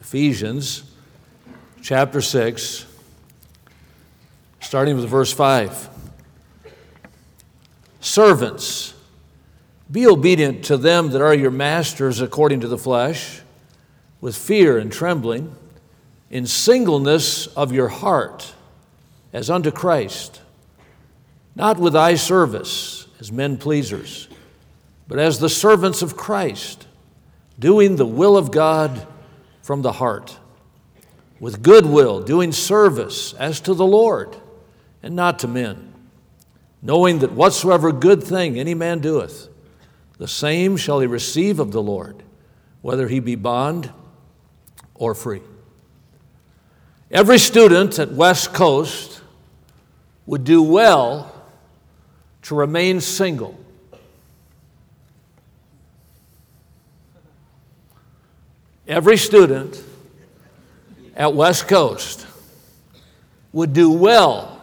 Ephesians chapter 6, starting with verse 5. Servants, be obedient to them that are your masters according to the flesh, with fear and trembling, in singleness of your heart, as unto Christ, not with eye service as men pleasers, but as the servants of Christ, doing the will of God from the heart, with goodwill, doing service as to the Lord and not to men, knowing that whatsoever good thing any man doeth, the same shall he receive of the Lord, whether he be bond or free. Every student at West Coast would do well to remain single. Every student at West Coast would do well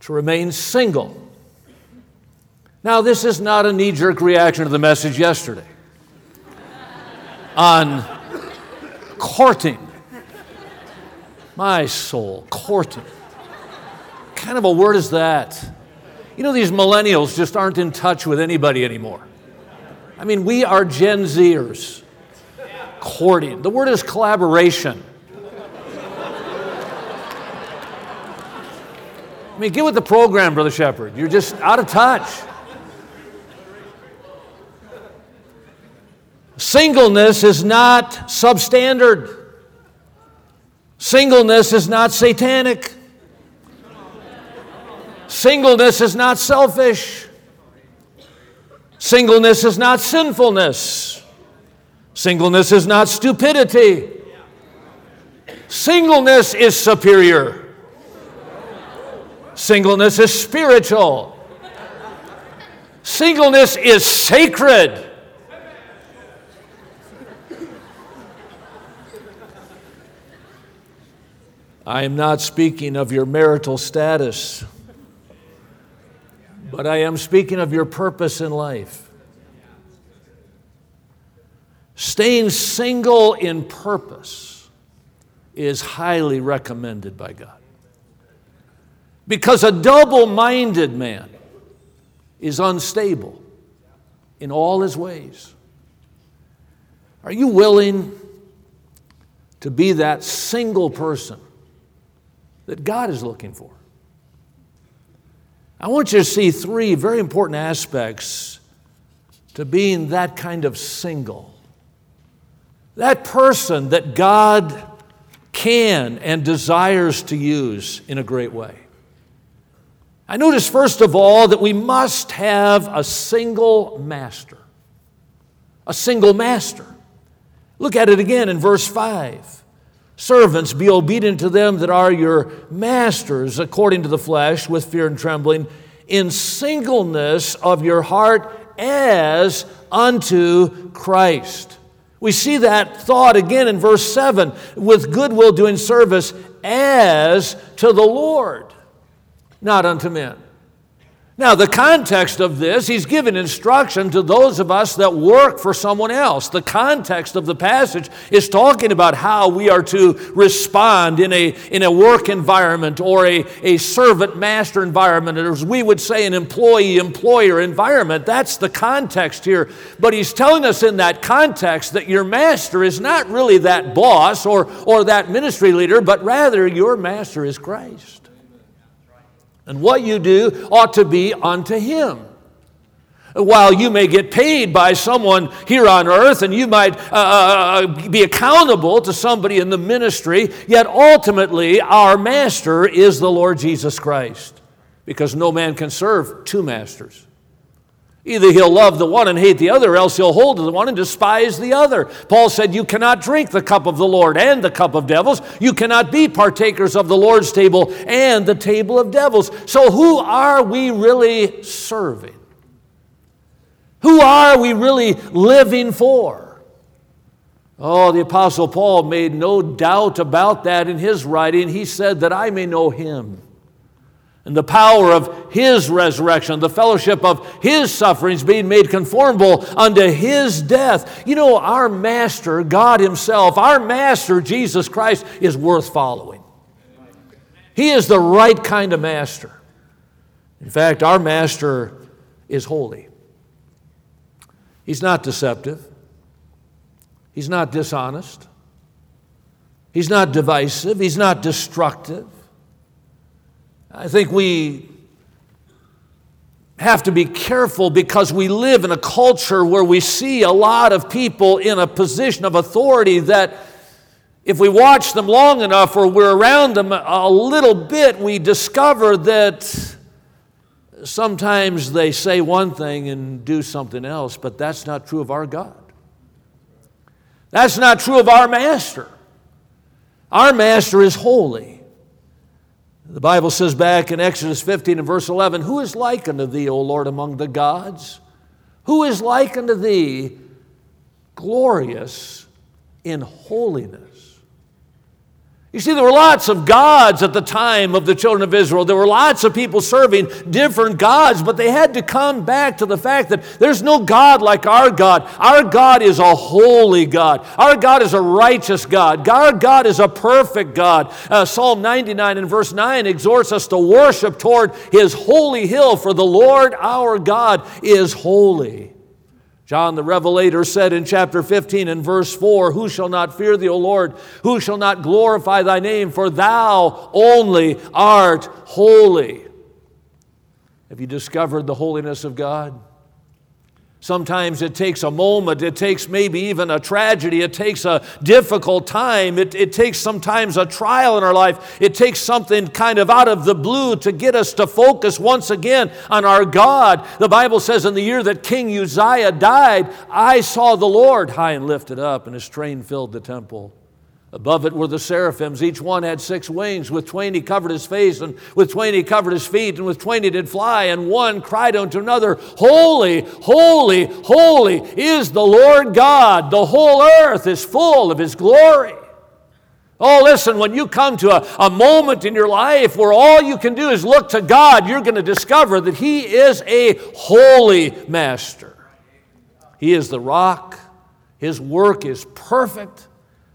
to remain single. Now, this is not a knee-jerk reaction to the message yesterday on courting. My soul, courting. What kind of a word is that? You know, these millennials just aren't in touch with anybody anymore. I mean, we are Gen Zers. Courting. The word is collaboration. I mean, get with the program, Brother Shepherd. You're just out of touch. Singleness is not substandard. Singleness is not satanic. Singleness is not selfish. Singleness is not sinfulness. Singleness is not stupidity. Singleness is superior. Singleness is spiritual. Singleness is sacred. I am not speaking of your marital status, but I am speaking of your purpose in life. Staying single in purpose is highly recommended by God, because a double-minded man is unstable in all his ways. Are you willing to be that single person that God is looking for? I want you to see three very important aspects to being that kind of single. That person that God can and desires to use in a great way. I notice, first of all, that we must have a single master. A single master. Look at it again in verse 5. Servants, be obedient to them that are your masters according to the flesh, with fear and trembling, in singleness of your heart as unto Christ. We see that thought again in verse 7, with goodwill doing service as to the Lord, not unto men. Now, the context of this, he's given instruction to those of us that work for someone else. The context of the passage is talking about how we are to respond in a work environment, or a servant-master environment, or as we would say, an employee-employer environment. That's the context here. But he's telling us in that context that your master is not really that boss or that ministry leader, but rather your master is Christ. And what you do ought to be unto Him. While you may get paid by someone here on earth, and you might be accountable to somebody in the ministry, yet ultimately our master is the Lord Jesus Christ, because no man can serve two masters. Either he'll love the one and hate the other, or else he'll hold to the one and despise the other. Paul said, you cannot drink the cup of the Lord and the cup of devils. You cannot be partakers of the Lord's table and the table of devils. So who are we really serving? Who are we really living for? Oh, the Apostle Paul made no doubt about that in his writing. He said that I may know Him and the power of his resurrection, the fellowship of his sufferings, being made conformable unto his death. You know, our master, God himself, our master, Jesus Christ, is worth following. He is the right kind of master. In fact, our master is holy. He's not deceptive. He's not dishonest. He's not divisive. He's not destructive. I think we have to be careful because we live in a culture where we see a lot of people in a position of authority that if we watch them long enough or we're around them a little bit, we discover that sometimes they say one thing and do something else, but that's not true of our God. That's not true of our master. Our master is holy. The Bible says back in Exodus 15 and verse 11, "Who is like unto thee, O Lord, among the gods? Who is like unto thee, glorious in holiness?" You see, there were lots of gods at the time of the children of Israel. There were lots of people serving different gods, but they had to come back to the fact that there's no God like our God. Our God is a holy God. Our God is a righteous God. Our God is a perfect God. Psalm 99 and verse 9 exhorts us to worship toward his holy hill, for the Lord our God is holy. John the Revelator said in chapter 15 and verse 4, "Who shall not fear thee, O Lord? Who shall not glorify thy name? For thou only art holy." Have you discovered the holiness of God? Sometimes it takes a moment, it takes maybe even a tragedy, it takes a difficult time, it takes sometimes a trial in our life, it takes something kind of out of the blue to get us to focus once again on our God. The Bible says in the year that King Uzziah died, "I saw the Lord high and lifted up, and his train filled the temple. Above it were the seraphims. Each one had six wings. With 20 he covered his face, and with 20 he covered his feet, and with 20 did fly. And one cried unto another, Holy, holy, holy is the Lord God. The whole earth is full of his glory." Oh, listen, when you come to a moment in your life where all you can do is look to God, you're going to discover that he is a holy master. He is the rock. His work is perfect.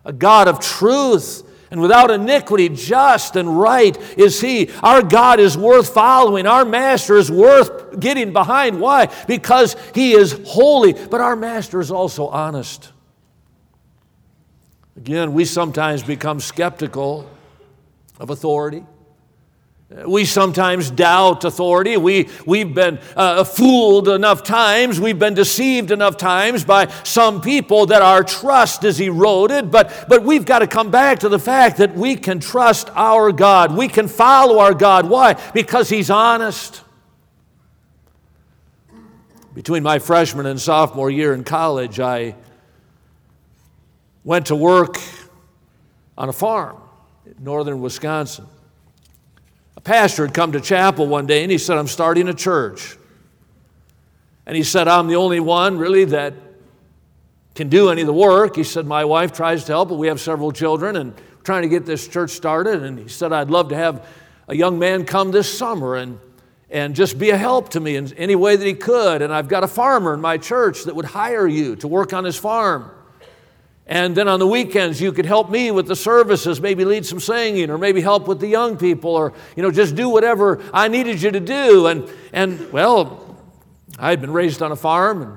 A God of truth and without iniquity, just and right is he. Our God is worth following. Our master is worth getting behind. Why? Because he is holy. But our master is also honest. Again, we sometimes become skeptical of authority. We sometimes doubt authority. We've been fooled enough times. We've been deceived enough times by some people that our trust is eroded. But we've got to come back to the fact that we can trust our God. We can follow our God. Why? Because he's honest. Between my freshman and sophomore year in college, I went to work on a farm in northern Wisconsin. A pastor had come to chapel one day and he said, "I'm starting a church." And he said, "I'm the only one really that can do any of the work." He said, "My wife tries to help, but we have several children and we're trying to get this church started." And he said, "I'd love to have a young man come this summer and just be a help to me in any way that he could. And I've got a farmer in my church that would hire you to work on his farm. And then on the weekends, you could help me with the services, maybe lead some singing or maybe help with the young people or, you know, just do whatever I needed you to do." And well, I had been raised on a farm. And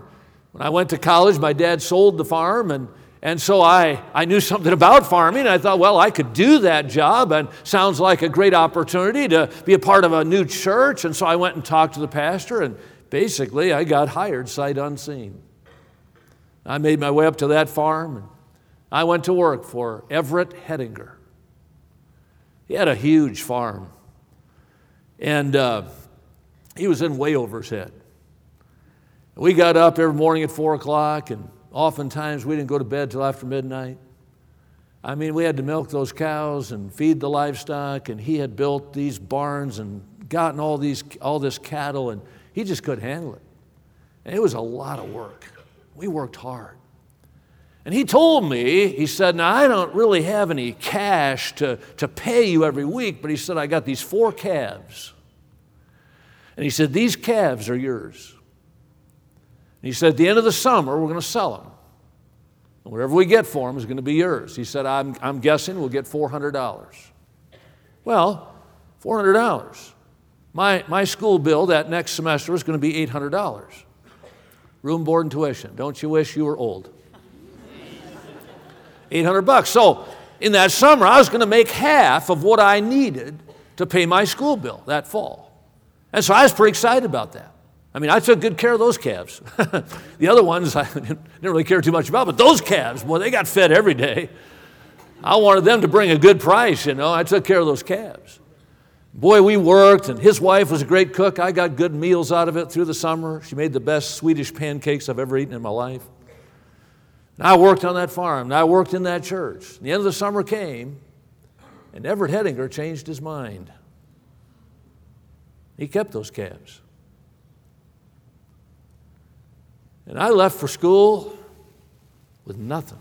when I went to college, my dad sold the farm. And so I knew something about farming. I thought, well, I could do that job. And sounds like a great opportunity to be a part of a new church. And so I went and talked to the pastor. And basically, I got hired sight unseen. I made my way up to that farm. And I went to work for Everett Hettinger. He had a huge farm, and he was in way over his head. We got up every morning at 4 o'clock, and oftentimes we didn't go to bed till after midnight. I mean, we had to milk those cows and feed the livestock, and he had built these barns and gotten all this cattle, and he just couldn't handle it. And it was a lot of work. We worked hard. And he told me, he said, "Now, I don't really have any cash to pay you every week," but he said, "I got these 4 calves. And he said, these calves are yours. And he said, at the end of the summer, we're going to sell them. And whatever we get for them is going to be yours. He said, I'm guessing we'll get $400. Well, $400. My school bill that next semester was going to be $800. Room, board, and tuition. Don't you wish you were old? $800. So in that summer, I was going to make half of what I needed to pay my school bill that fall. And so I was pretty excited about that. I mean, I took good care of those calves. The other ones I didn't really care too much about, but those calves, boy, they got fed every day. I wanted them to bring a good price, you know. I took care of those calves. Boy, we worked, and his wife was a great cook. I got good meals out of it through the summer. She made the best Swedish pancakes I've ever eaten in my life. And I worked on that farm, and I worked in that church. And the end of the summer came, and Everett Hettinger changed his mind. He kept those calves. And I left for school with nothing.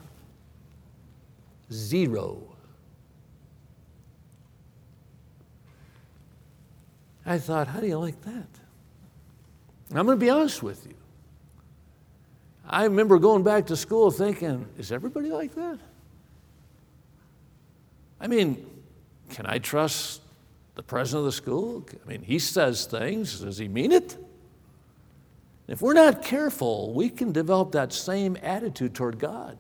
Zero. I thought, how do you like that? And I'm going to be honest with you. I remember going back to school thinking, is everybody like that? I mean, can I trust the president of the school? I mean, he says things. Does he mean it? If we're not careful, we can develop that same attitude toward God.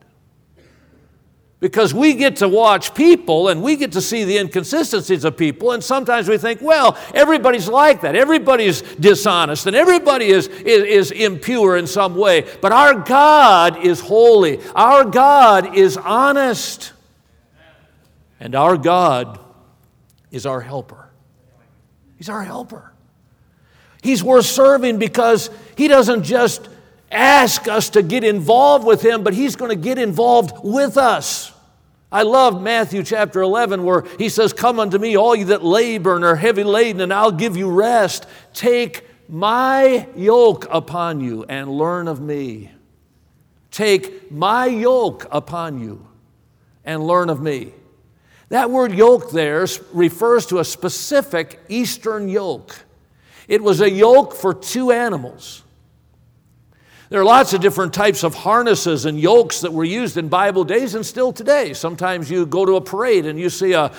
Because we get to watch people and we get to see the inconsistencies of people, and sometimes we think, well, everybody's like that. Everybody's dishonest and everybody is impure in some way. But our God is holy. Our God is honest. And our God is our helper. He's our helper. He's worth serving because he doesn't just ask us to get involved with him, but he's going to get involved with us. I love Matthew chapter 11 where he says, come unto me, all you that labor and are heavy laden, and I'll give you rest. Take my yoke upon you and learn of me. Take my yoke upon you and learn of me. That word yoke there refers to a specific Eastern yoke. It was a yoke for two animals. There are lots of different types of harnesses and yokes that were used in Bible days and still today. Sometimes you go to a parade and you see a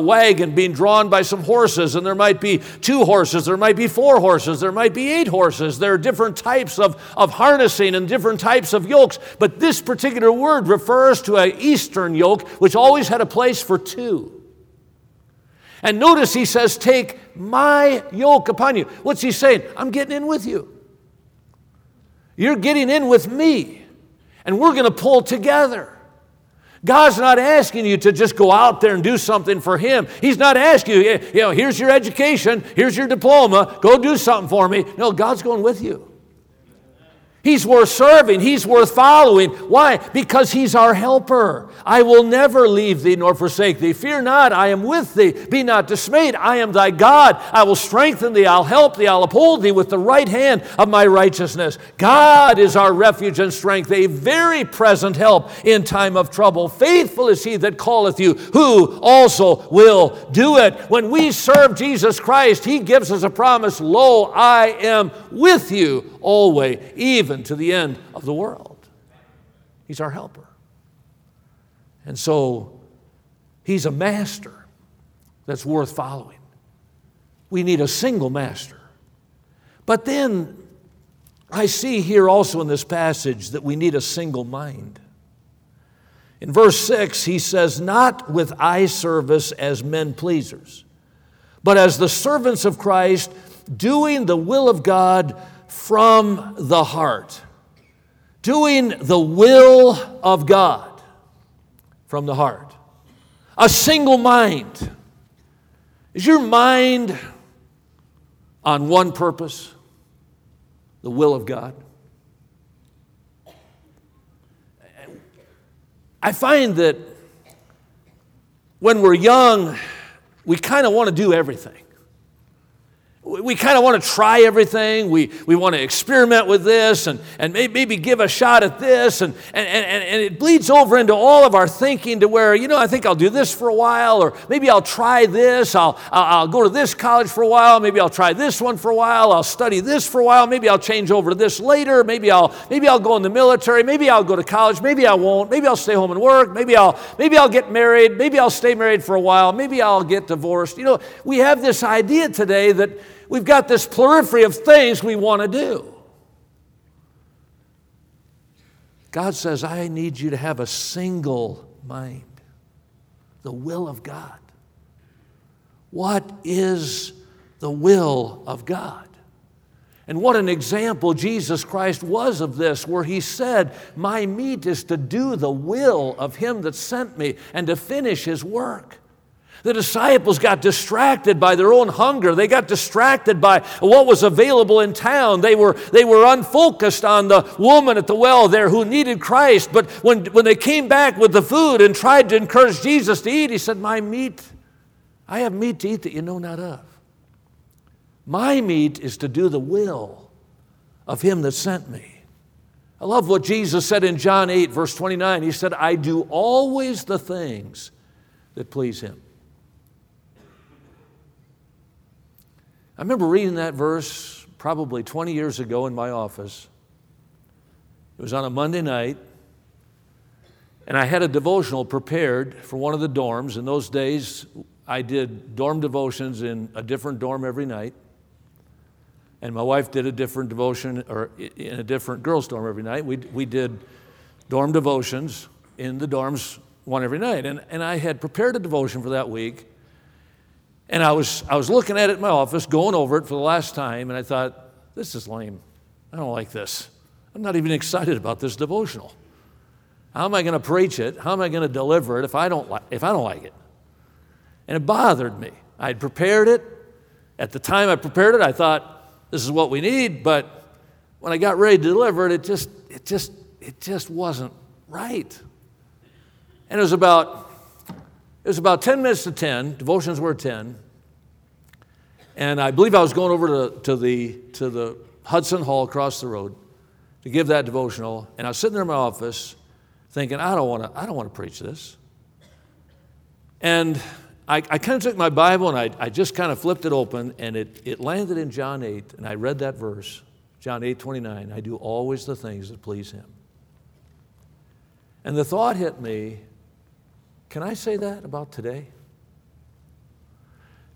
wagon being drawn by some horses, and there might be two horses, there might be four horses, there might be eight horses. There are different types of harnessing and different types of yokes. But this particular word refers to an Eastern yoke, which always had a place for two. And notice he says, take my yoke upon you. What's he saying? I'm getting in with you. You're getting in with me, and we're going to pull together. God's not asking you to just go out there and do something for him. He's not asking you, you know, here's your education, here's your diploma, go do something for me. No, God's going with you. He's worth serving. He's worth following. Why? Because he's our helper. I will never leave thee nor forsake thee. Fear not, I am with thee. Be not dismayed, I am thy God. I will strengthen thee, I'll help thee, I'll uphold thee with the right hand of my righteousness. God is our refuge and strength, a very present help in time of trouble. Faithful is he that calleth you, who also will do it. When we serve Jesus Christ, he gives us a promise, lo, I am with you always, even to the end of the world. He's our helper. And so he's a master that's worth following. We need a single master. But then I see here also in this passage that we need a single mind. In verse 6, he says, not with eye service as men pleasers, but as the servants of Christ, doing the will of God from the heart. Doing the will of God from the heart. A single mind. Is your mind on one purpose? The will of God. I find that when we're young, we kind of want to do everything. we kind of want to try everything. We want to experiment with this and maybe give a shot at this. And it bleeds over into all of our thinking to where, I think I'll do this for a while, or maybe I'll try this. I'll go to this college for a while. Maybe I'll try this one for a while. I'll study this for a while. Maybe I'll change over to this later. Maybe I'll go in the military. Maybe I'll go to college. Maybe I won't. Maybe I'll stay home and work. Maybe I'll get married. Maybe I'll stay married for a while. Maybe I'll get divorced. We have this idea today that we've got this plethora of things we want to do. God says, I need you to have a single mind, the will of God. What is the will of God? And what an example Jesus Christ was of this, where he said, my meat is to do the will of him that sent me and to finish his work. The disciples got distracted by their own hunger. They got distracted by what was available in town. They were unfocused on the woman at the well there who needed Christ. But when they came back with the food and tried to encourage Jesus to eat, he said, my meat, I have meat to eat that you know not of. My meat is to do the will of him that sent me. I love what Jesus said in John 8, verse 29. He said, I do always the things that please him. I remember reading that verse probably 20 years ago in my office. It was on a Monday night, and I had a devotional prepared for one of the dorms. In those days, I did dorm devotions in a different dorm every night, and my wife did a different devotion or in a different girls' dorm every night. We did dorm devotions in the dorms, one every night, and I had prepared a devotion for that week. And I was looking at it in my office, going over it for the last time, and I thought, this is lame. I don't like this. I'm not even excited about this devotional. How am I going to preach it? How am I going to deliver it if I don't like it? And it bothered me. I had prepared it. At the time I prepared it, I thought, this is what we need, but when I got ready to deliver it, it just wasn't right. And it was about 10 minutes to 10. Devotions were 10. And I believe I was going over to the Hudson Hall across the road to give that devotional. And I was sitting there in my office thinking, I don't want to preach this. And I kind of took my Bible and I just kind of flipped it open, and it landed in John 8, and I read that verse, John 8:29. I do always the things that please him. And the thought hit me, can I say that about today?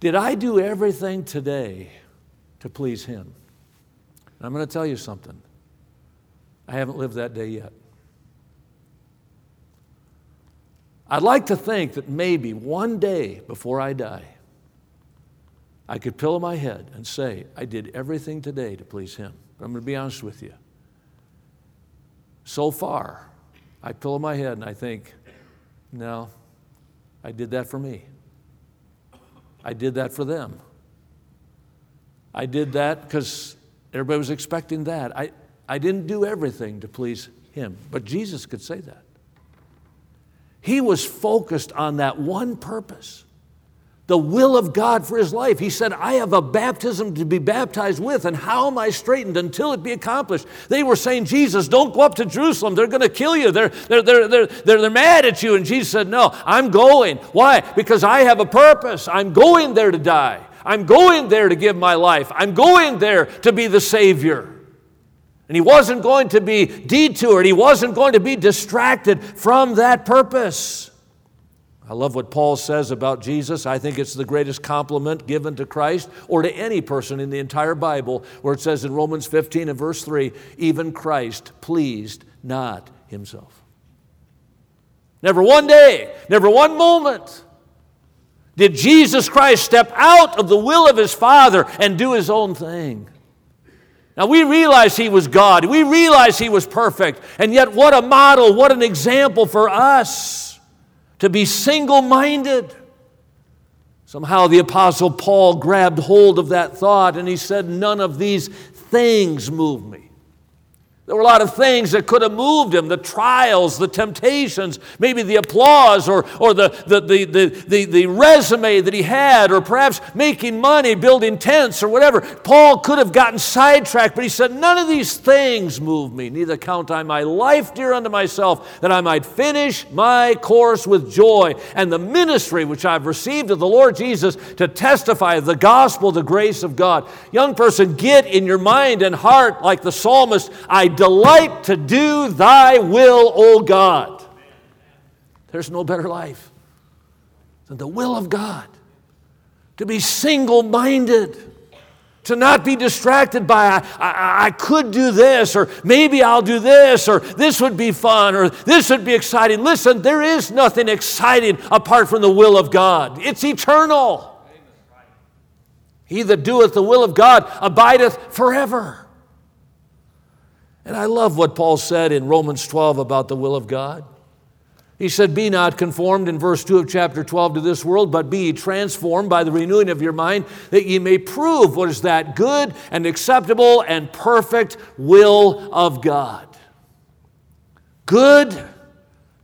Did I do everything today to please him? And I'm going to tell you something. I haven't lived that day yet. I'd like to think that maybe one day before I die, I could pillow my head and say, I did everything today to please him. But I'm going to be honest with you. So far, I pillow my head and I think, no, I did that for me. I did that for them. I did that because everybody was expecting that. I didn't do everything to please him. But Jesus could say that. He was focused on that one purpose, the will of God for his life. He said, I have a baptism to be baptized with, and how am I straightened until it be accomplished? They were saying, Jesus, don't go up to Jerusalem. They're going to kill you. They're mad at you. And Jesus said, no, I'm going. Why? Because I have a purpose. I'm going there to die. I'm going there to give my life. I'm going there to be the Savior. And he wasn't going to be detoured. He wasn't going to be distracted from that purpose. I love what Paul says about Jesus. I think it's the greatest compliment given to Christ or to any person in the entire Bible, where it says in Romans 15 and verse 3, even Christ pleased not himself. Never one day, never one moment did Jesus Christ step out of the will of his Father and do his own thing. Now, we realize he was God. We realize he was perfect. And yet, what a model, what an example for us. To be single-minded. Somehow the Apostle Paul grabbed hold of that thought, and he said, none of these things move me. There were a lot of things that could have moved him, the trials, the temptations, maybe the applause or the resume that he had, or perhaps making money, building tents or whatever. Paul could have gotten sidetracked, but he said, none of these things move me, neither count I my life dear unto myself, that I might finish my course with joy and the ministry which I've received of the Lord Jesus to testify of the gospel, the grace of God. Young person, get in your mind and heart like the psalmist, I delight to do thy will, O God. There's no better life than the will of God. To be single-minded. To not be distracted by, I could do this, or maybe I'll do this, or this would be fun, or this would be exciting. Listen, there is nothing exciting apart from the will of God. It's eternal. He that doeth the will of God abideth forever. And I love what Paul said in Romans 12 about the will of God. He said, be not conformed in verse 2 of chapter 12 to this world, but be ye transformed by the renewing of your mind, that ye may prove what is that good and acceptable and perfect will of God. Good,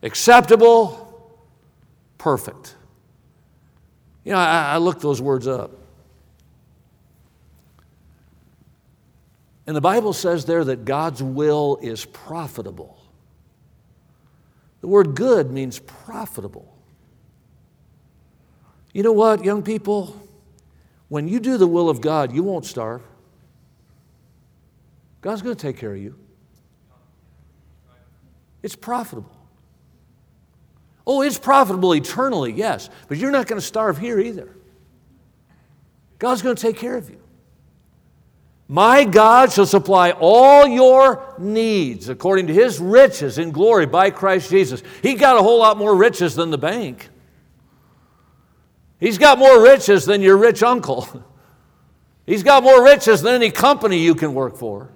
acceptable, perfect. You know, I looked those words up. And the Bible says there that God's will is profitable. The word good means profitable. You know what, young people? When you do the will of God, you won't starve. God's going to take care of you. It's profitable. Oh, it's profitable eternally, yes, but you're not going to starve here either. God's going to take care of you. My God shall supply all your needs according to his riches in glory by Christ Jesus. He got a whole lot more riches than the bank. He's got more riches than your rich uncle. He's got more riches than any company you can work for.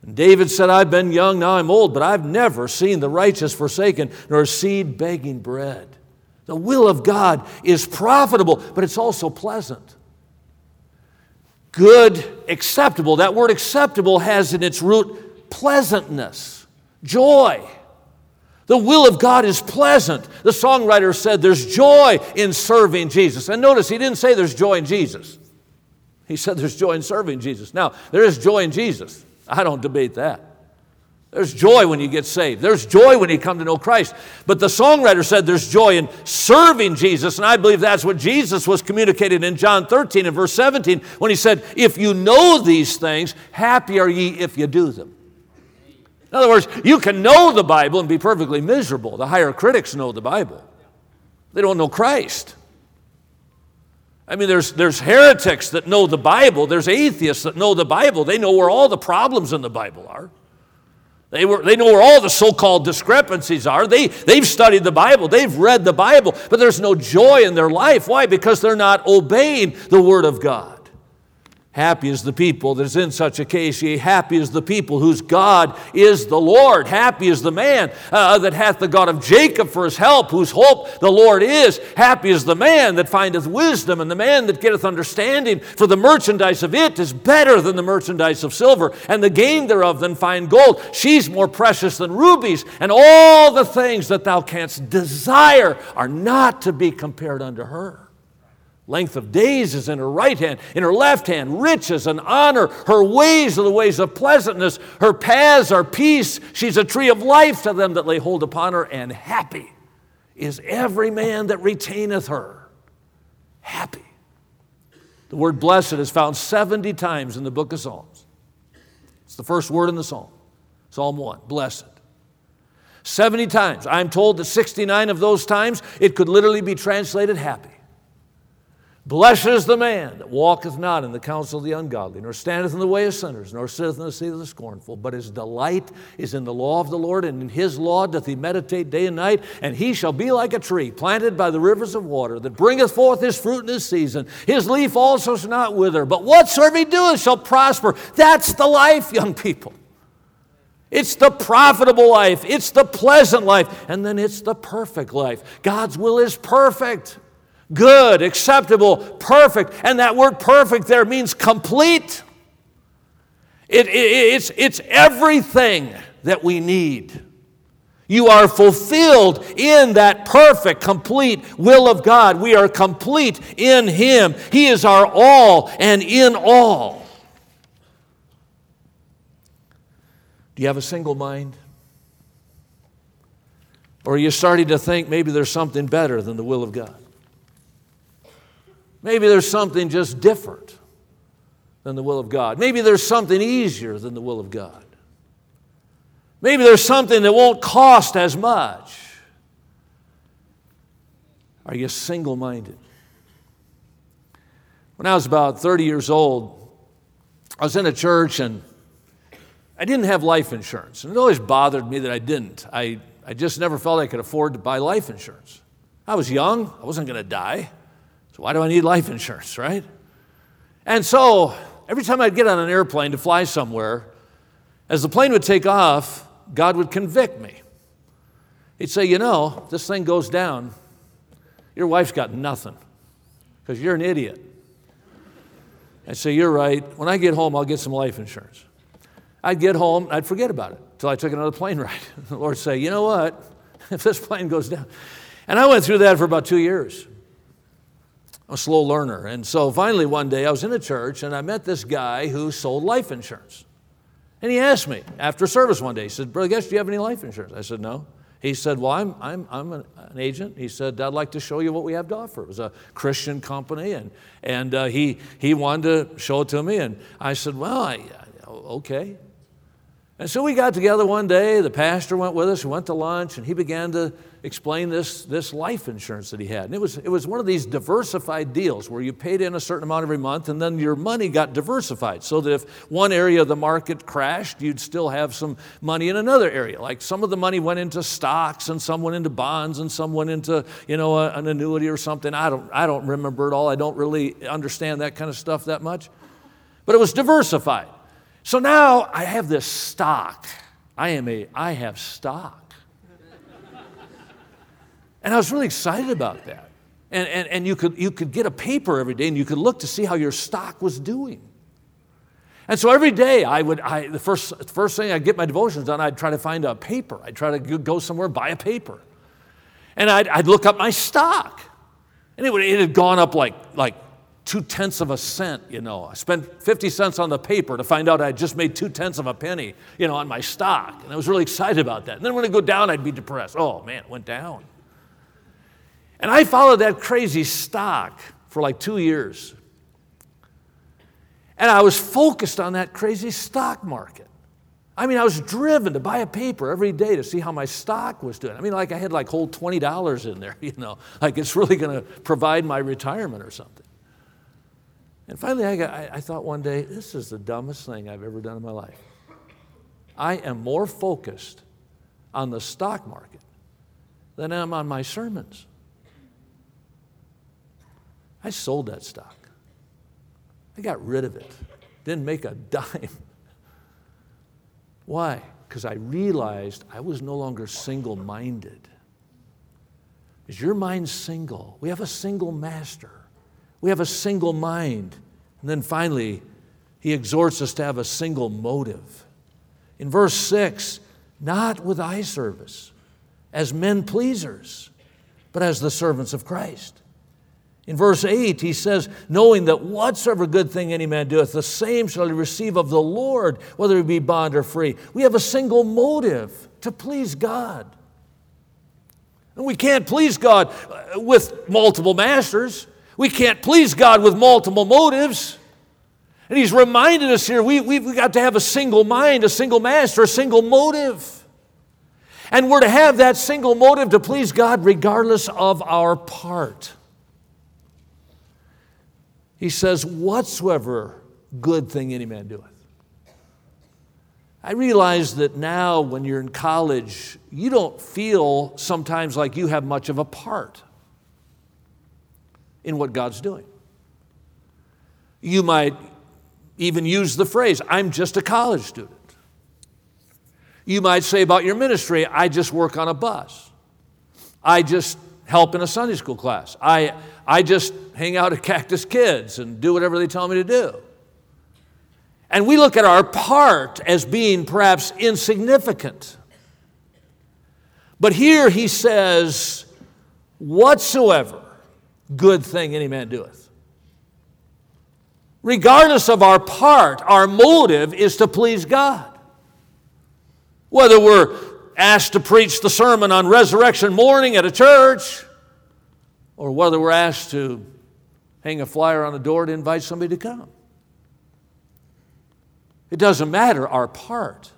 And David said, I've been young, now I'm old, but I've never seen the righteous forsaken, nor seed begging bread. The will of God is profitable, but it's also pleasant. Good, acceptable. That word acceptable has in its root pleasantness, joy. The will of God is pleasant. The songwriter said there's joy in serving Jesus. And notice he didn't say there's joy in Jesus. He said there's joy in serving Jesus. Now, there is joy in Jesus. I don't debate that. There's joy when you get saved. There's joy when you come to know Christ. But the songwriter said there's joy in serving Jesus, and I believe that's what Jesus was communicating in John 13 and verse 17 when he said, if you know these things, happy are ye if you do them. In other words, you can know the Bible and be perfectly miserable. The higher critics know the Bible. They don't know Christ. I mean, there's heretics that know the Bible. There's atheists that know the Bible. They know where all the problems in the Bible are. They know where all the so-called discrepancies are. They've studied the Bible. They've read the Bible. But there's no joy in their life. Why? Because they're not obeying the Word of God. Happy is the people that is in such a case. Yea, happy is the people whose God is the Lord. Happy is the man that hath the God of Jacob for his help, whose hope the Lord is. Happy is the man that findeth wisdom, and the man that getteth understanding. For the merchandise of it is better than the merchandise of silver, and the gain thereof than fine gold. She's more precious than rubies, and all the things that thou canst desire are not to be compared unto her. Length of days is in her right hand, in her left hand, riches and honor. Her ways are the ways of pleasantness. Her paths are peace. She's a tree of life to them that lay hold upon her, and happy is every man that retaineth her. Happy. The word blessed is found 70 times in the book of Psalms. It's the first word in the Psalm. Psalm 1, blessed. 70 times. I'm told that 69 of those times it could literally be translated happy. Blessed is the man that walketh not in the counsel of the ungodly, nor standeth in the way of sinners, nor sitteth in the seat of the scornful. But his delight is in the law of the Lord, and in his law doth he meditate day and night. And he shall be like a tree planted by the rivers of water, that bringeth forth his fruit in his season. His leaf also shall not wither, but whatsoever he doeth shall prosper. That's the life, young people. It's the profitable life. It's the pleasant life. And then it's the perfect life. God's will is perfect. Good, acceptable, perfect. And that word perfect there means complete. It's everything that we need. You are fulfilled in that perfect, complete will of God. We are complete in Him. He is our all and in all. Do you have a single mind? Or are you starting to think maybe there's something better than the will of God? Maybe there's something just different than the will of God. Maybe there's something easier than the will of God. Maybe there's something that won't cost as much. Are you single-minded? When I was about 30 years old, I was in a church and I didn't have life insurance. And it always bothered me that I didn't. I just never felt I could afford to buy life insurance. I was young. I wasn't going to die. So why do I need life insurance, right? And so every time I'd get on an airplane to fly somewhere, as the plane would take off, God would convict me. He'd say, you know, this thing goes down. Your wife's got nothing because you're an idiot. I'd say, you're right. When I get home, I'll get some life insurance. I'd get home, I'd forget about it until I took another plane ride. The Lord would say, you know what? If this plane goes down. And I went through that for about 2 years. I'm a slow learner. And so finally one day I was in a church and I met this guy who sold life insurance. And he asked me after service one day, he said, Brother Gatch, do you have any life insurance? I said, no. He said, well, I'm an agent. He said, I'd like to show you what we have to offer. It was a Christian company, and he wanted to show it to me. And I said, well, okay. And so we got together one day. The pastor went with us. We went to lunch, and he began to explain this life insurance that he had. And it was one of these diversified deals where you paid in a certain amount every month and then your money got diversified so that if one area of the market crashed, you'd still have some money in another area. Like some of the money went into stocks and some went into bonds and some went into, an annuity or something. I don't remember it all. I don't really understand that kind of stuff that much. But it was diversified. So now I have this stock. I have stock. And I was really excited about that. And you could get a paper every day and you could look to see how your stock was doing. And so every day the first thing I'd get my devotions done, I'd try to find a paper. I'd try to go somewhere and buy a paper. And I'd look up my stock. And it had gone up like 0.2 cents. I spent 50 cents on the paper to find out I just made 0.2 cents, on my stock. And I was really excited about that. And then when it go down, I'd be depressed. Oh man, it went down. And I followed that crazy stock for like 2 years. And I was focused on that crazy stock market. I mean, I was driven to buy a paper every day to see how my stock was doing. I mean, like I had like whole $20 in there, like it's really going to provide my retirement or something. And finally, I thought one day, this is the dumbest thing I've ever done in my life. I am more focused on the stock market than I am on my sermons. I sold that stock. I got rid of it. Didn't make a dime. Why? Because I realized I was no longer single-minded. Is your mind single? We have a single master. We have a single mind. And then finally, he exhorts us to have a single motive. In verse 6, not with eye service, as men pleasers, but as the servants of Christ. In verse 8, he says, knowing that whatsoever good thing any man doeth, the same shall he receive of the Lord, whether he be bond or free. We have a single motive to please God. And we can't please God with multiple masters. We can't please God with multiple motives. And he's reminded us here, we've got to have a single mind, a single master, a single motive. And we're to have that single motive to please God regardless of our part. He says, whatsoever good thing any man doeth. I realize that now when you're in college, you don't feel sometimes like you have much of a part in what God's doing. You might even use the phrase, I'm just a college student. You might say about your ministry, I just work on a bus. I just help in a Sunday school class. I just hang out at Cactus Kids and do whatever they tell me to do. And we look at our part as being perhaps insignificant. But here he says, whatsoever good thing any man doeth. Regardless of our part, our motive is to please God. Whether we're asked to preach the sermon on resurrection morning at a church, or whether we're asked to hang a flyer on a door to invite somebody to come. It doesn't matter our part.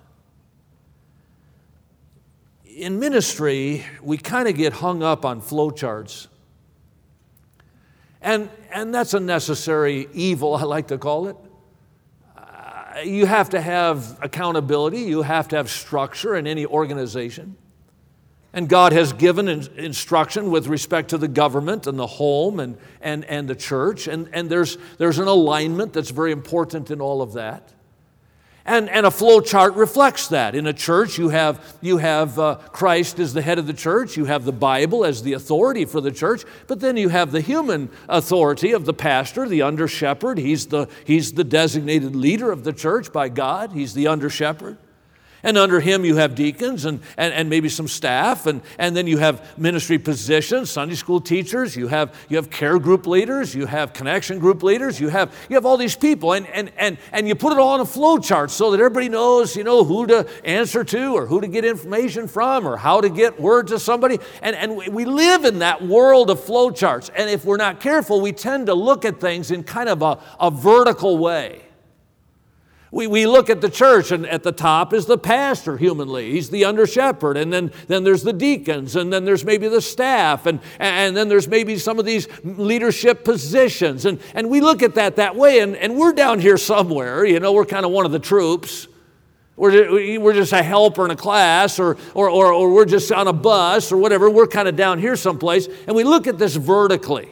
In ministry, we kind of get hung up on flowcharts. And that's a necessary evil, I like to call it. You have to have accountability. You have to have structure in any organization. And God has given instruction with respect to the government and the home and the church. And there's an alignment that's very important in all of that. And a flow chart reflects that. In a church, you have Christ as the head of the church. You have the Bible as the authority for the church. But then you have the human authority of the pastor, the under shepherd. He's the designated leader of the church by God. He's the under shepherd. And under him you have deacons and maybe some staff, and then you have ministry positions, Sunday school teachers, you have care group leaders, you have connection group leaders, you have all these people, and you put it all on a flow chart so that everybody knows, who to answer to or who to get information from or how to get word to somebody. And we live in that world of flow charts. And if we're not careful, we tend to look at things in kind of a vertical way. We look at the church, and at the top is the pastor humanly. He's the under shepherd, and then there's the deacons, and then there's maybe the staff, and then there's maybe some of these leadership positions. And we look at that way, and we're down here somewhere. We're kind of one of the troops. We're just a helper in a class, or we're just on a bus or whatever. We're kind of down here someplace, and we look at this vertically.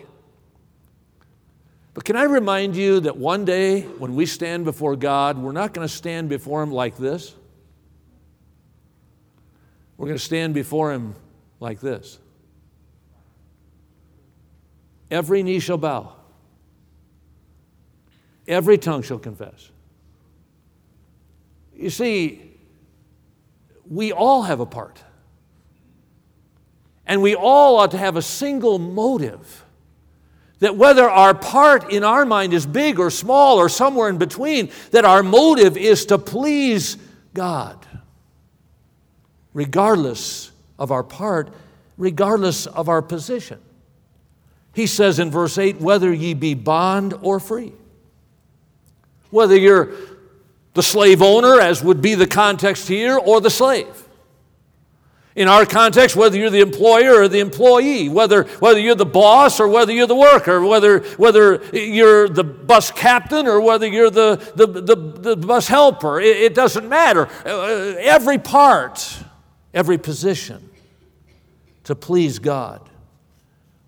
But can I remind you that one day when we stand before God, we're not going to stand before Him like this. We're going to stand before Him like this. Every knee shall bow. Every tongue shall confess. You see, we all have a part. And we all ought to have a single motive. That whether our part in our mind is big or small or somewhere in between, that our motive is to please God, regardless of our part, regardless of our position. He says in verse 8, whether ye be bond or free. Whether you're the slave owner, as would be the context here, or the slave. In our context, whether you're the employer or the employee, whether you're the boss or whether you're the worker, whether you're the bus captain or whether you're the bus helper, it doesn't matter. Every part, every position to please God,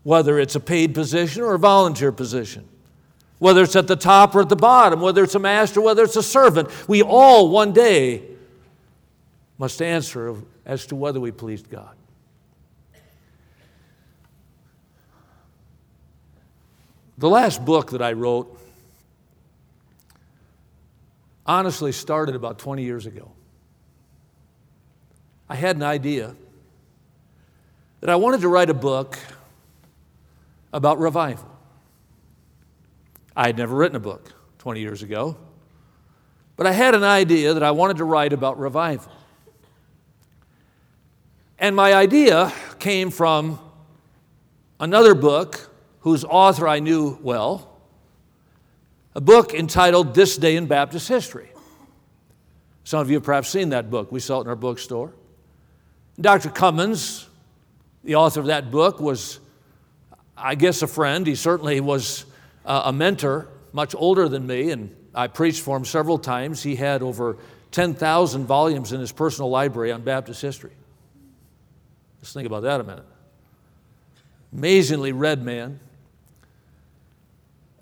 whether it's a paid position or a volunteer position, whether it's at the top or at the bottom, whether it's a master, whether it's a servant, we all one day must answer as to whether we pleased God. The last book that I wrote honestly started about 20 years ago. I had an idea that I wanted to write a book about revival. I had never written a book 20 years ago, but I had an idea that I wanted to write about revival. And my idea came from another book whose author I knew well, a book entitled This Day in Baptist History. Some of you have perhaps seen that book. We saw it in our bookstore. Dr. Cummins, the author of that book, was, I guess, a friend. He certainly was a mentor, much older than me, and I preached for him several times. He had over 10,000 volumes in his personal library on Baptist history. Let's think about that a minute. Amazingly read man.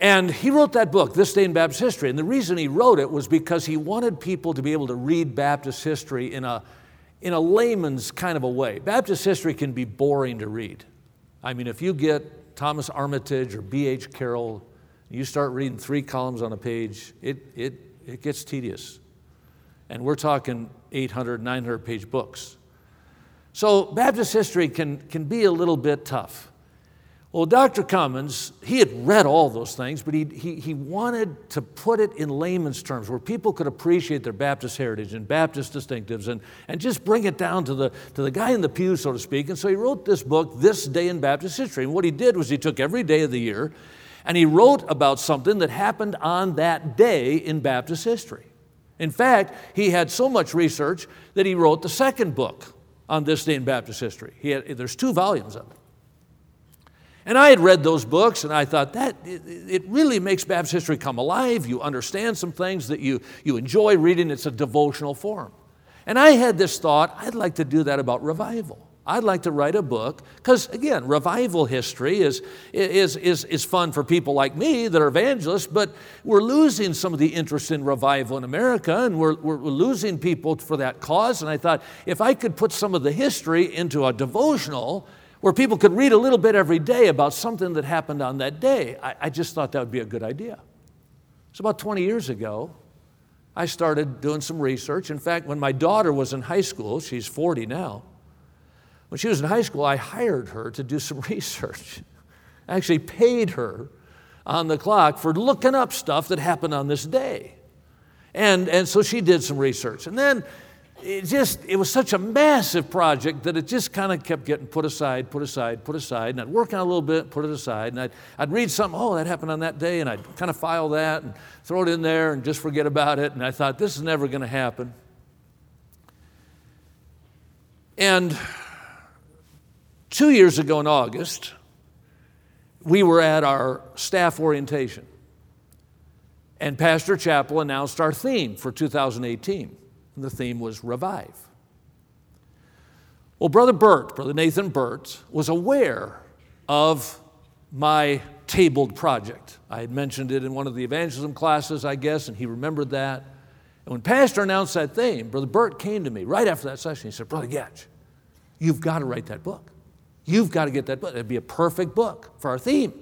And he wrote that book, This Day in Baptist History. And the reason he wrote it was because he wanted people to be able to read Baptist history in a layman's kind of a way. Baptist history can be boring to read. I mean, if you get Thomas Armitage or B.H. Carroll, you start reading three columns on a page, it it gets tedious. And we're talking 800, 900-page books. So Baptist history can be a little bit tough. Well, Dr. Cummins, he had read all those things, but he wanted to put it in layman's terms where people could appreciate their Baptist heritage and Baptist distinctives and just bring it down to the guy in the pew, so to speak. And so he wrote this book, This Day in Baptist History. And what he did was he took every day of the year and he wrote about something that happened on that day in Baptist history. In fact, he had so much research that he wrote the second book on This Day in Baptist History. There's 2 volumes of it. And I had read those books, and I thought that it really makes Baptist history come alive. You understand some things that you enjoy reading. It's a devotional form. And I had this thought, I'd like to do that about revival. I'd like to write a book, because again, revival history is fun for people like me that are evangelists, but we're losing some of the interest in revival in America, and we're losing people for that cause. And I thought, if I could put some of the history into a devotional where people could read a little bit every day about something that happened on that day, I just thought that would be a good idea. So about 20 years ago, I started doing some research. In fact, when my daughter was in high school, she's 40 now, when she was in high school, I hired her to do some research. I actually paid her on the clock for looking up stuff that happened on this day. And so she did some research. And then it was such a massive project that it just kind of kept getting put aside. And I'd work on a little bit, put it aside. And I'd read something, oh, that happened on that day. And I'd kind of file that and throw it in there and just forget about it. And I thought, this is never going to happen. And 2 years ago in August, we were at our staff orientation. And Pastor Chappell announced our theme for 2018. And the theme was revive. Well, Brother Nathan Burt, was aware of my tabled project. I had mentioned it in one of the evangelism classes, I guess, and he remembered that. And when Pastor announced that theme, Brother Burt came to me right after that session. He said, Brother Gatch, you've got to write that book. You've got to get that book. It'd be a perfect book for our theme.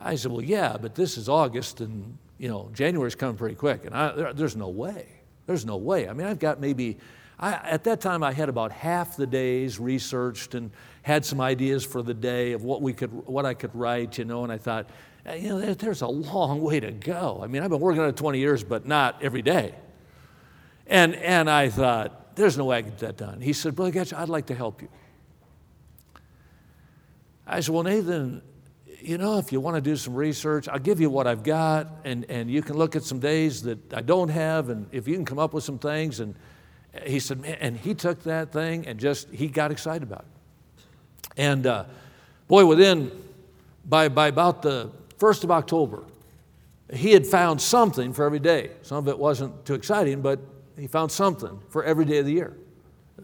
I said, well, yeah, but this is August, and January's coming pretty quick, and there's no way. There's no way. I mean, I've got at that time I had about half the days researched and had some ideas for the day of what I could write, and I thought, there's a long way to go. I mean, I've been working on it 20 years, but not every day. And I thought, there's no way I can get that done. He said, Brother Gatch, I'd like to help you. I said, well, Nathan, if you want to do some research, I'll give you what I've got, and you can look at some days that I don't have, and if you can come up with some things. And he said, man, and he took that thing and he got excited about it. And by about the 1st of October, he had found something for every day. Some of it wasn't too exciting, but he found something for every day of the year.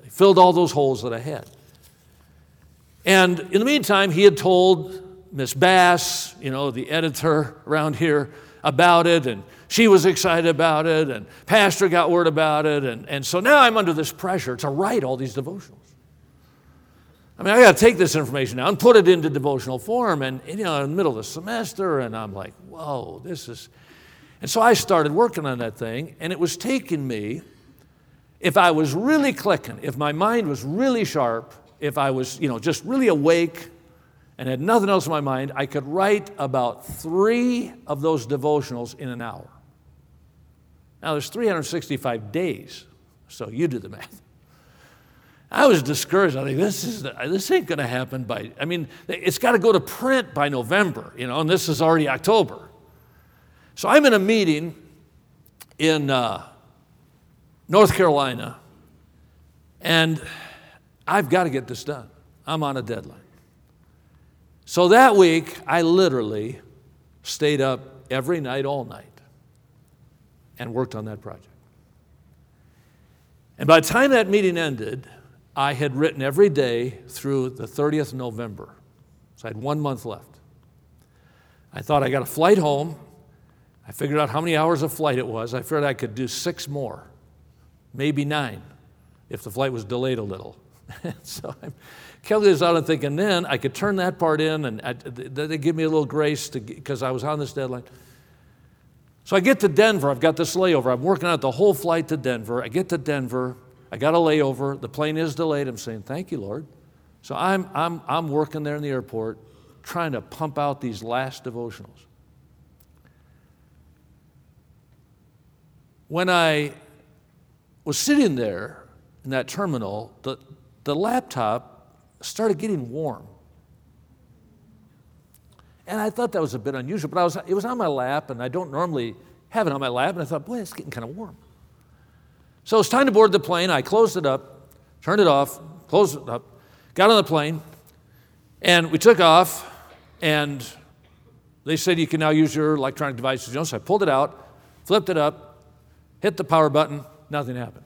He filled all those holes that I had. And in the meantime, he had told Miss Bass, the editor around here, about it, and she was excited about it, and Pastor got word about it, and so now I'm under this pressure to write all these devotionals. I mean, I got to take this information now and put it into devotional form, and in the middle of the semester, and I'm like, whoa, this is... And so I started working on that thing, and it was taking me, if I was really clicking, if my mind was really sharp, if I was, just really awake, and had nothing else in my mind, I could write about 3 of those devotionals in an hour. Now, there's 365 days, so you do the math. I was discouraged. I think this ain't going to happen by, it's got to go to print by November, and this is already October. So I'm in a meeting in North Carolina, and I've got to get this done. I'm on a deadline. So that week, I literally stayed up every night, all night, and worked on that project. And by the time that meeting ended, I had written every day through the 30th of November. So I had 1 month left. I thought I got a flight home. I figured out how many hours of flight it was. I figured I could do 6 more, maybe 9, if the flight was delayed a little. So I'm calculating this out and thinking, then I could turn that part in, and they give me a little grace because I was on this deadline. So I get to Denver. I've got this layover. I'm working out the whole flight to Denver. I get to Denver. I got a layover. The plane is delayed. I'm saying, thank you, Lord. So I'm working there in the airport trying to pump out these last devotionals. When I was sitting there in that terminal, the laptop started getting warm. And I thought that was a bit unusual, but it was on my lap, and I don't normally have it on my lap, and I thought, boy, it's getting kind of warm. So it's time to board the plane. I closed it up, turned it off, closed it up, got on the plane, and we took off, and they said you can now use your electronic devices. So I pulled it out, flipped it up, hit the power button, nothing happened.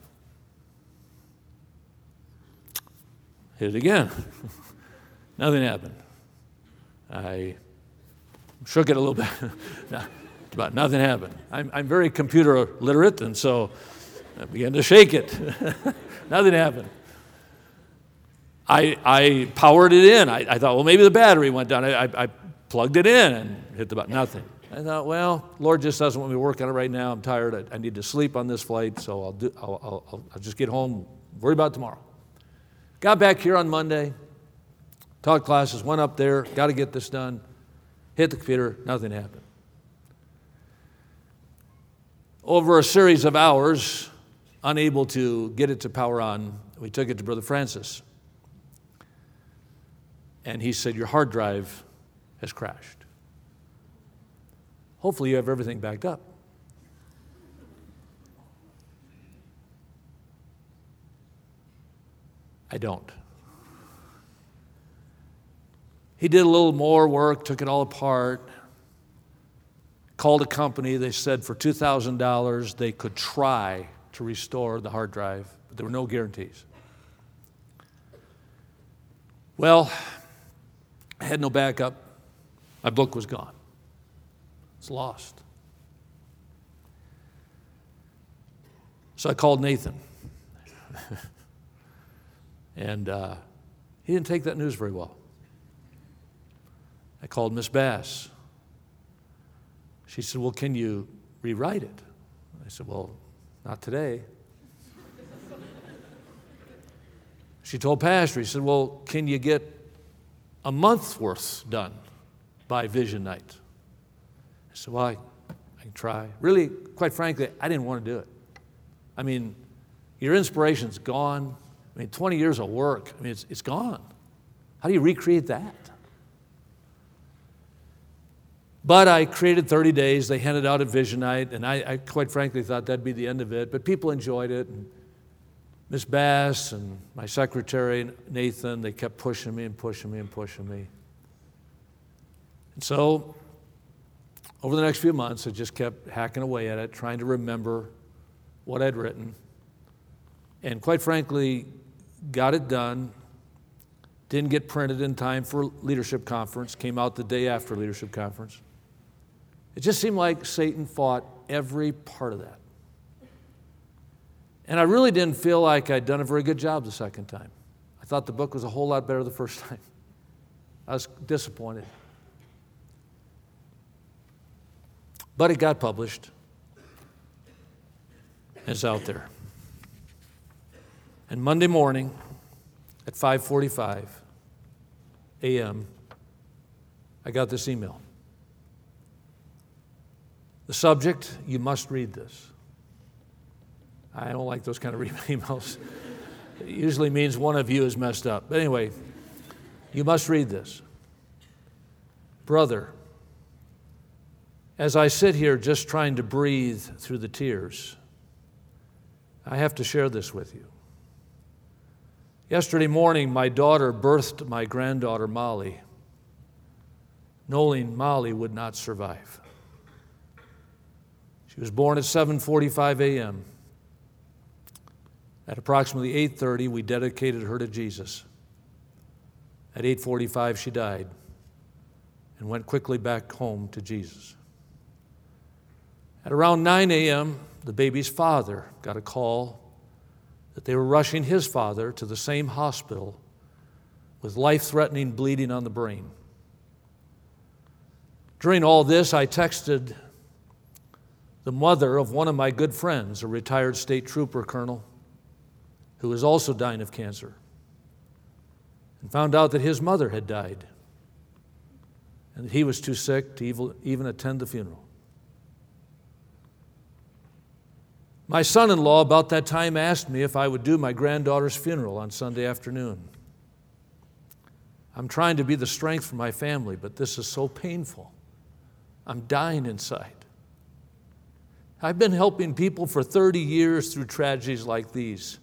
Hit it again. Nothing happened. I shook it a little bit. About nothing happened. I'm very computer literate, and so I began to shake it. Nothing happened. I powered it in. I thought, well, maybe the battery went down. I plugged it in and hit the button. Nothing. I thought, well, Lord just doesn't want me to work on it right now. I'm tired. I need to sleep on this flight, so I'll just get home, worry about tomorrow. Got back here on Monday, taught classes, went up there, got to get this done, hit the computer, nothing happened. Over a series of hours, unable to get it to power on, we took it to Brother Francis. And he said, your hard drive has crashed. Hopefully you have everything backed up. I don't. He did a little more work, took it all apart, called a company. They said for $2,000 they could try to restore the hard drive, but there were no guarantees. Well, I had no backup. My book was gone. It's lost. So I called Nathan. And he didn't take that news very well. I called Miss Bass. She said, well, can you rewrite it? I said, well, not today. She told Pastor, he said, well, can you get a month's worth done by Vision Night? I said, well, I can try. Really, quite frankly, I didn't want to do it. I mean, your inspiration's gone. I mean, 20 years of work, I mean, it's gone. How do you recreate that? But I created 30 days. They handed out a Vision Night, and I quite frankly thought that'd be the end of it. But people enjoyed it. And Miss Bass and my secretary, Nathan, they kept pushing me and pushing me and pushing me. And so over the next few months, I just kept hacking away at it, trying to remember what I'd written. And quite frankly, got it done, didn't get printed in time for leadership conference, came out the day after leadership conference. It just seemed like Satan fought every part of that. And I really didn't feel like I'd done a very good job the second time. I thought the book was a whole lot better the first time. I was disappointed. But it got published. It's out there. And Monday morning at 5:45 a.m., I got this email. The subject, you must read this. I don't like those kind of emails. It usually means one of you is messed up. But anyway, you must read this. Brother, as I sit here just trying to breathe through the tears, I have to share this with you. Yesterday morning, my daughter birthed my granddaughter, Molly, knowing Molly would not survive. She was born at 7:45 a.m. At approximately 8:30, we dedicated her to Jesus. At 8:45, she died and went quickly back home to Jesus. At around 9 a.m., the baby's father got a call that they were rushing his father to the same hospital with life-threatening bleeding on the brain. During all this, I texted the mother of one of my good friends, a retired state trooper colonel, who was also dying of cancer, and found out that his mother had died and that he was too sick to even attend the funeral. My son-in-law, about that time, asked me if I would do my granddaughter's funeral on Sunday afternoon. I'm trying to be the strength for my family, but this is so painful. I'm dying inside. I've been helping people for 30 years through tragedies like these,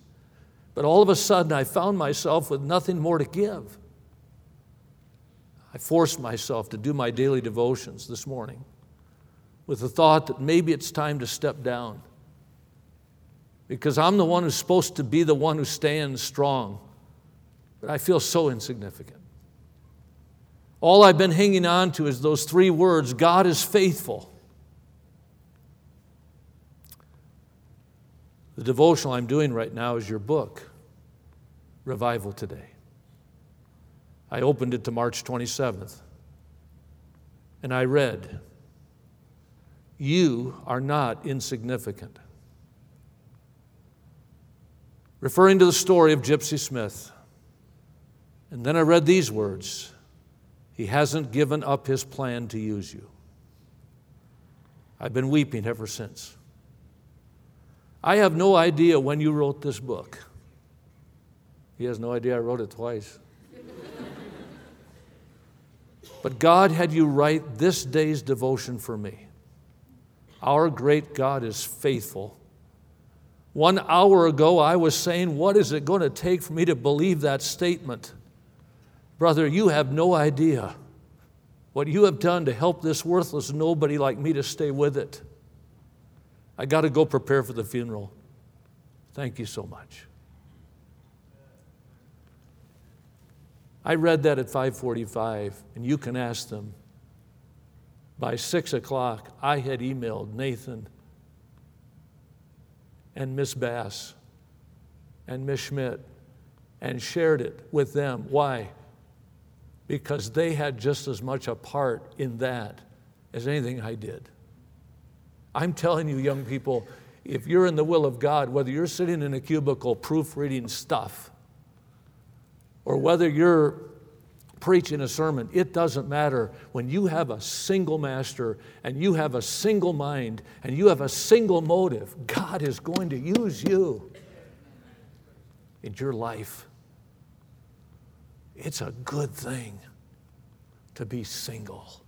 but all of a sudden I found myself with nothing more to give. I forced myself to do my daily devotions this morning with the thought that maybe it's time to step down, because I'm the one who's supposed to be the one who stands strong, but I feel so insignificant. All I've been hanging on to is those three words, God is faithful. The devotional I'm doing right now is your book, Revival Today. I opened it to March 27th, and I read, "You are not insignificant." Referring to the story of Gypsy Smith. And then I read these words, "He hasn't given up his plan to use you." I've been weeping ever since. I have no idea when you wrote this book. He has no idea I wrote it twice. But God had you write this day's devotion for me. Our great God is faithful. 1 hour ago, I was saying, what is it going to take for me to believe that statement? Brother, you have no idea what you have done to help this worthless nobody like me to stay with it. I got to go prepare for the funeral. Thank you so much. I read that at 5:45, and you can ask them. By 6 o'clock, I had emailed Nathan and Miss Bass and Miss Schmidt and shared it with them. Why? Because they had just as much a part in that as anything I did. I'm telling you, young people, if you're in the will of God, whether you're sitting in a cubicle proofreading stuff or whether you're preaching a sermon, it doesn't matter. When you have a single master and you have a single mind and you have a single motive, God is going to use you in your life. It's a good thing to be single.